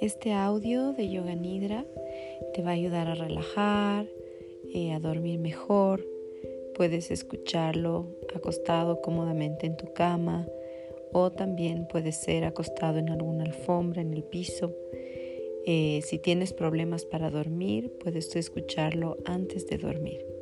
Este audio de Yoga Nidra te va a ayudar a relajar, a dormir mejor. Puedes escucharlo acostado cómodamente en tu cama o también puede ser acostado en alguna alfombra, en el piso. Si tienes problemas para dormir, puedes tú escucharlo antes de dormir.